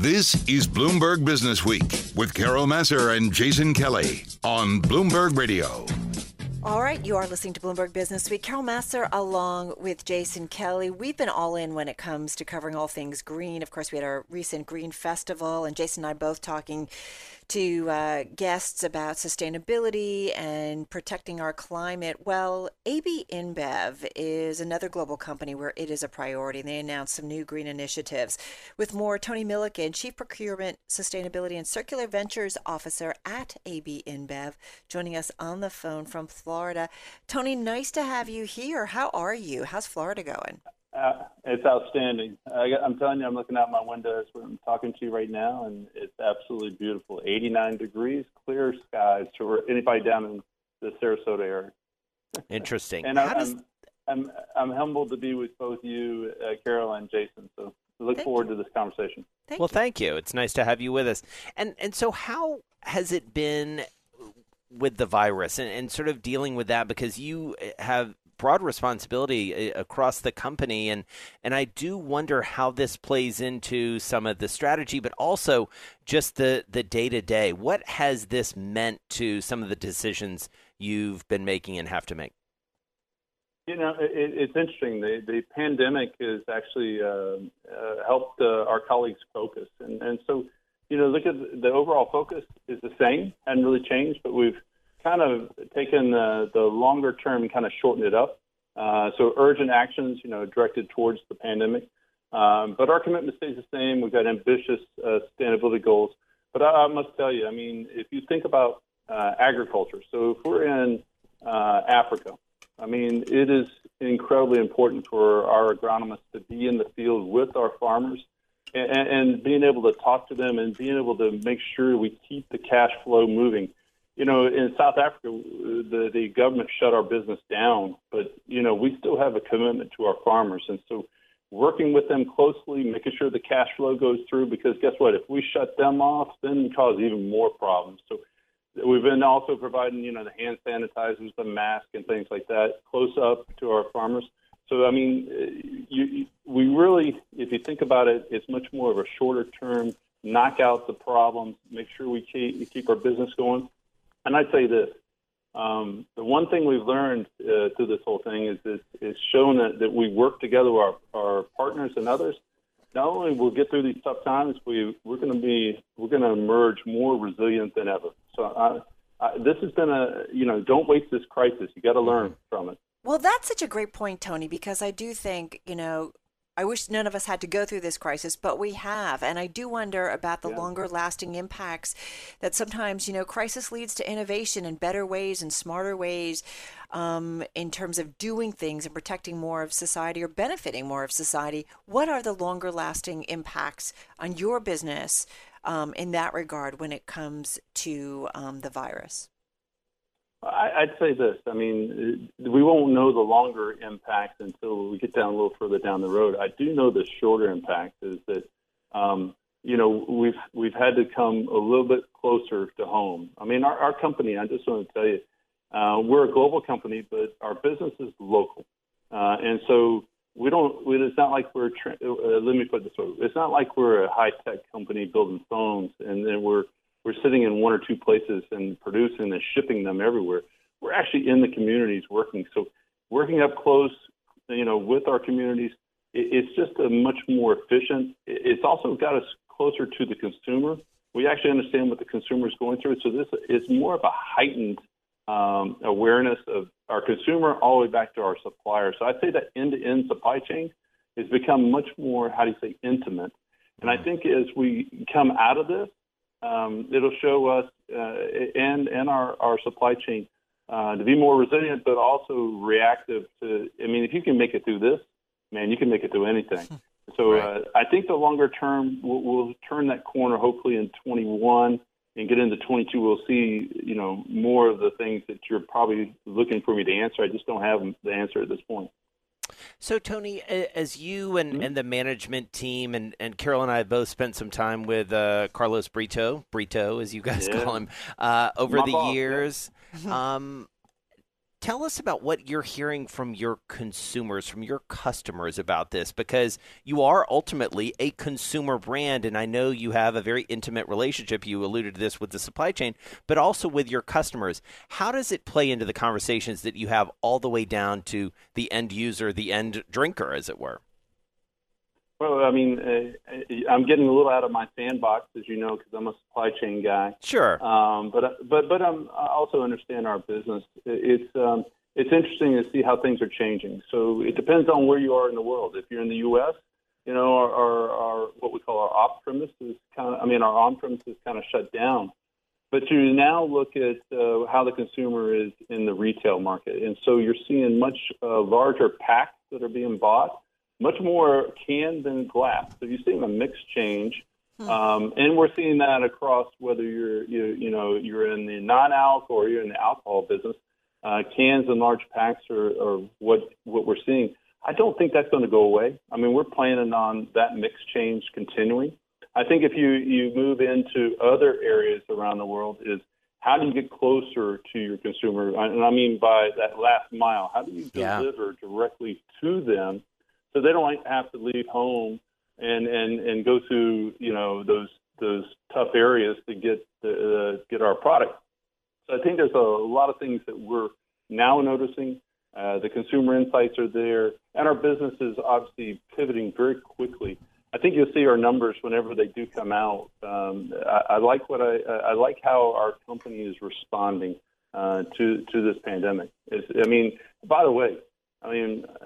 This is Bloomberg Business Week with Carol Massar and Jason Kelly on Bloomberg Radio. All right, you are listening to Bloomberg Business Week. Carol Massar along with Jason Kelly. We've been all in when it comes to covering all things green. Of course, we had our recent Green Festival, and Jason and I both talking to guests about sustainability and protecting our climate. Well, AB InBev is another global company where it is a priority, and they announced some new green initiatives. With more, Tony Milliken, Chief Procurement, Sustainability, and Circular Ventures Officer at AB InBev, joining us on the phone from Florida. Tony, nice to have you here. How are you? How's Florida going? It's outstanding. I'm telling you, I'm looking out my window as I'm talking to you right now, and it's absolutely beautiful. 89 degrees, clear skies to anybody down in the Sarasota area. Interesting. And I'm humbled to be with both you, Carol, and Jason. So I look forward to this conversation. Thank you. It's nice to have you with us. And so how has it been with the virus and sort of dealing with that? Because you have broad responsibility across the company. And I do wonder how this plays into some of the strategy, but also just the day-to-day. What has this meant to some of the decisions you've been making and have to make? You know, it's interesting. The pandemic has actually helped our colleagues focus. And so, you know, look at the overall focus is the same, hadn't really changed, but we've kind of taken the longer term and kind of shortened it up. So urgent actions, you know, directed towards the pandemic. But our commitment stays the same. We've got ambitious sustainability goals. But I must tell you, I mean, if you think about agriculture, so if we're in Africa, I mean, it is incredibly important for our agronomists to be in the field with our farmers and being able to talk to them and being able to make sure we keep the cash flow moving. You know, in South Africa, the government shut our business down, but, you know, we still have a commitment to our farmers. And so working with them closely, making sure the cash flow goes through, because guess what? If we shut them off, then we cause even more problems. So we've been also providing, you know, the hand sanitizers, the mask and things like that close up to our farmers. So, I mean, we really, if you think about it, it's much more of a shorter term, knock out the problems, make sure we keep our business going. And I'd say this, the one thing we've learned through this whole thing is it's shown that we work together with our partners and others. Not only we'll get through these tough times, we're going to emerge more resilient than ever. So this has been don't waste this crisis. You got to learn from it. Well, that's such a great point, Tony, because I do think, you know, I wish none of us had to go through this crisis, but we have. And I do wonder about the longer lasting impacts that sometimes, you know, crisis leads to innovation and better ways and smarter ways in terms of doing things and protecting more of society or benefiting more of society. What are the longer lasting impacts on your business in that regard when it comes to the virus? I'd say this. I mean, we won't know the longer impact until we get down a little further down the road. I do know the shorter impact is that, you know, we've had to come a little bit closer to home. I mean, our company, I just want to tell you, we're a global company, but our business is local. And so it's not like let me put it this way. It's not like we're a high-tech company building phones and then we're sitting in one or two places and producing and shipping them everywhere. We're actually in the communities working. So working up close, you know, with our communities, it's just a much more efficient. It's also got us closer to the consumer. We actually understand what the consumer is going through. So this is more of a heightened awareness of our consumer all the way back to our supplier. So I'd say that end-to-end supply chain has become much more, how do you say, intimate. And I think as we come out of this, it'll show us and our supply chain to be more resilient, but also reactive to, I mean, if you can make it through this, man, you can make it through anything. So right. I think the longer term, we'll turn that corner hopefully in 21 and get into 22. We'll see, you know, more of the things that you're probably looking for me to answer. I just don't have the answer at this point. So, Tony, as you and the management team and Carol and I have both spent some time with Carlos Brito, as you guys call him, over the years, Tell us about what you're hearing from your consumers, from your customers about this, because you are ultimately a consumer brand. And I know you have a very intimate relationship. You alluded to this with the supply chain, but also with your customers. How does it play into the conversations that you have all the way down to the end user, the end drinker, as it were? Well, I mean, I'm getting a little out of my sandbox, as you know, because I'm a supply chain guy. Sure. But I also understand our business. It's interesting to see how things are changing. So it depends on where you are in the world. If you're in the U.S., you know, our what we call our off-premise is our on-premise is kind of shut down. But you now look at how the consumer is in the retail market, and so you're seeing much larger packs that are being bought. Much more can than glass. So you're seeing a mix change, and we're seeing that across whether you're in the non-alc or you're in the alcohol business. Cans and large packs are what we're seeing. I don't think that's going to go away. I mean, we're planning on that mix change continuing. I think if you move into other areas around the world is how do you get closer to your consumer? And I mean by that last mile, how do you deliver directly to them? So they don't have to leave home and go through, you know, those tough areas to get our product. So I think there's a lot of things that we're now noticing. The consumer insights are there, and our business is obviously pivoting very quickly. I think you'll see our numbers whenever they do come out. I like how our company is responding to this pandemic.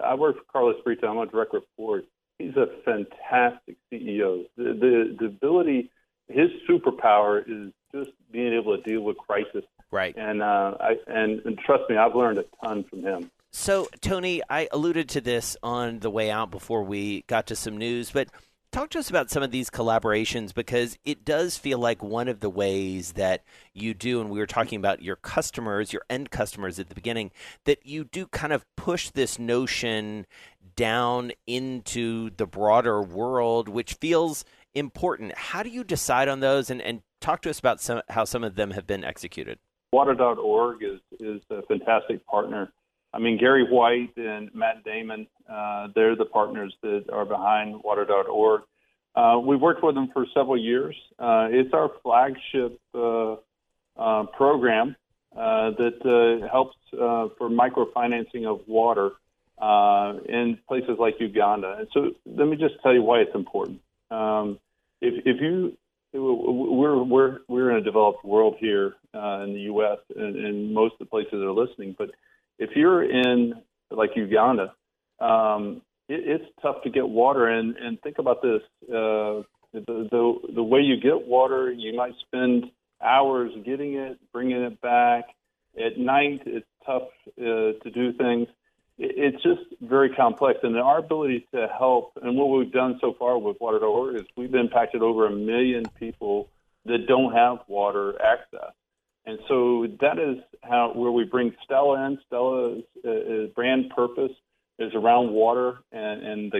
I work for Carlos Brito. I'm a direct report. He's a fantastic CEO. The ability, his superpower is just being able to deal with crisis. Right. And trust me, I've learned a ton from him. So, Tony, I alluded to this on the way out before we got to some news, but talk to us about some of these collaborations, because it does feel like one of the ways that you do, and we were talking about your customers, your end customers at the beginning, that you do kind of push this notion down into the broader world, which feels important. How do you decide on those? And talk to us about how some of them have been executed. Water.org is a fantastic partner. I mean, Gary White and Matt Damon, they're the partners that are behind Water.org. We've worked with them for several years. It's our flagship program that helps for microfinancing of water in places like Uganda. And so let me just tell you why it's important. We're in a developed world here in the U.S. and most of the places are listening, but if you're in, like, Uganda, it's tough to get water. And think about this. The way you get water, you might spend hours getting it, bringing it back. At night, it's tough to do things. It's just very complex. And our ability to help, and what we've done so far with Water.org is we've impacted over 1 million people that don't have water access. And so that is where we bring Stella in. Stella's brand purpose is around water and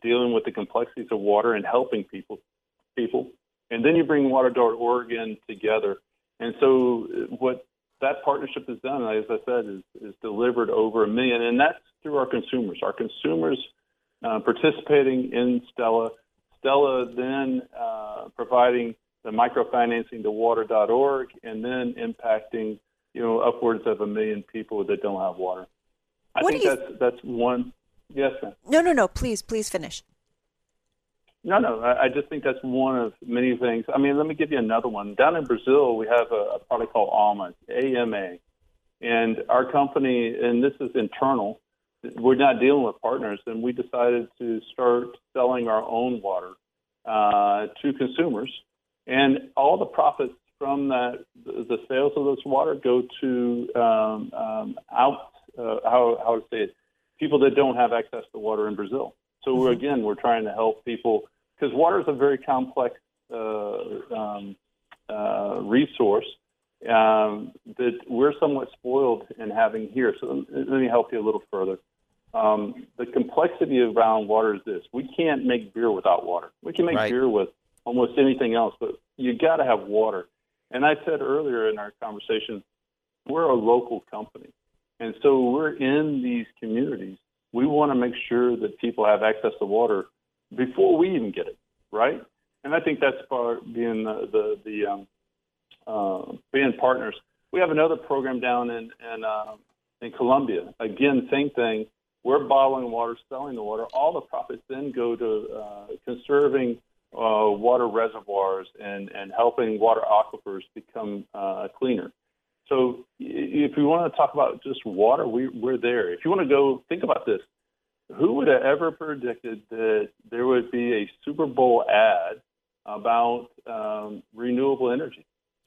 dealing with the complexities of water and helping people. And then you bring Water.org in together. And so what that partnership has done, as I said, is delivered over 1 million. And that's through our consumers. Our consumers participating in Stella. Stella then providing the microfinancing to water.org, and then impacting, you know, upwards of 1 million people that don't have water. That's one. Yes, ma'am. No. Please finish. No. I just think that's one of many things. I mean, let me give you another one. Down in Brazil, we have a product called AMA, and our company, and this is internal, we're not dealing with partners, and we decided to start selling our own water to consumers. And all the profits from that, the sales of this water go to people that don't have access to water in Brazil. So we're trying to help people, because water is a very complex resource that we're somewhat spoiled in having here. So let me help you a little further. The complexity around water is this: we can't make beer without water. We can make beer with almost anything else, but you got to have water. And I said earlier in our conversation, we're a local company. And so we're in these communities. We want to make sure that people have access to water before we even get it, right? And I think that's part of being being partners. We have another program down in Colombia. Again, same thing. We're bottling water, selling the water. All the profits then go to conserving water reservoirs and helping water aquifers become cleaner. So if you want to talk about just water, we're there. If you want to go, think about this. Who would have ever predicted that there would be a Super Bowl ad about renewable energy?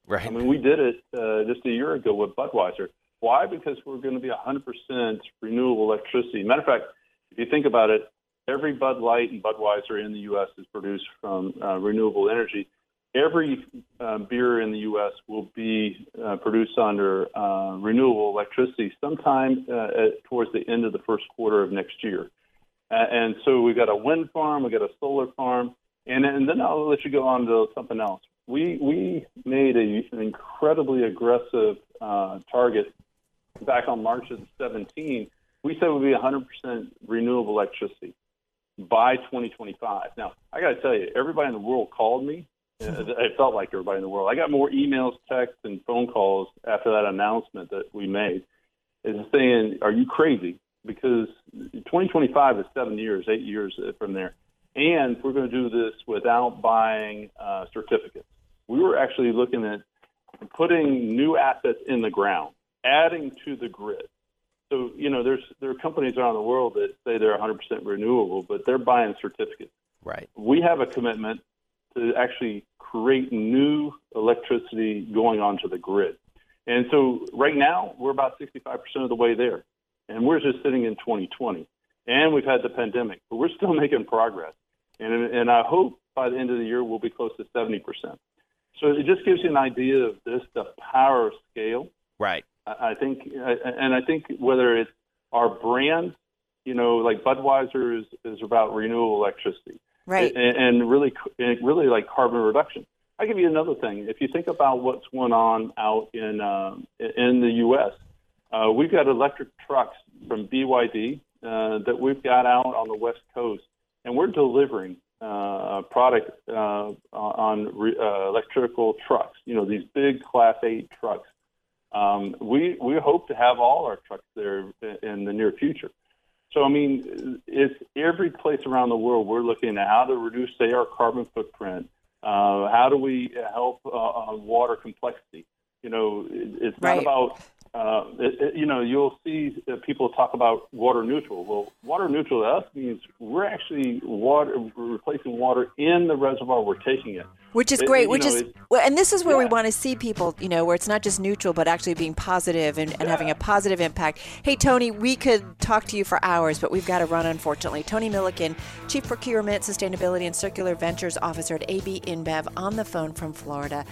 Right. I mean, we did it just a year ago with Budweiser. Why? Because we're going to be 100% renewable electricity. Matter of fact, if you think about it, every Bud Light and Budweiser in the U.S. is produced from renewable energy. Every beer in the U.S. will be produced under renewable electricity sometime towards the end of the first quarter of next year. And so we've got a wind farm, we've got a solar farm, and then I'll let you go on to something else. We made an incredibly aggressive target back on March of 17. We said it would be 100% renewable electricity by 2025. Now, I got to tell you, everybody in the world called me. It felt like everybody in the world. I got more emails, texts, and phone calls after that announcement that we made. It's saying, are you crazy? Because 2025 is 7 years, 8 years from there. And we're going to do this without buying certificates. We were actually looking at putting new assets in the ground, adding to the grid. So, you know, there are companies around the world that say they're 100% renewable, but they're buying certificates. Right. We have a commitment to actually create new electricity going onto the grid. And so right now, we're about 65% of the way there. And we're just sitting in 2020. And we've had the pandemic, but we're still making progress. And I hope by the end of the year, we'll be close to 70%. So it just gives you an idea of this, the power of scale. Right. I think whether it's our brand, you know, like Budweiser is about renewable electricity. Right. And really like carbon reduction. I'll give you another thing. If you think about what's going on out in the U.S., we've got electric trucks from BYD that we've got out on the West Coast, and we're delivering product on electrical trucks, you know, these big Class 8 trucks. We hope to have all our trucks there in the near future. So, I mean, it's every place around the world we're looking at how to reduce, say, our carbon footprint. How do we help water complexity? You know, it's not about, you know, you'll see people talk about water neutral. Well, water neutral to us means we're actually replacing water in the reservoir we're taking it. Which is great. And this is where we want to see people, you know, where it's not just neutral, but actually being positive and having a positive impact. Hey, Tony, we could talk to you for hours, but we've got to run, unfortunately. Tony Milliken, Chief Procurement, Sustainability, and Circular Ventures Officer at AB InBev, on the phone from Florida.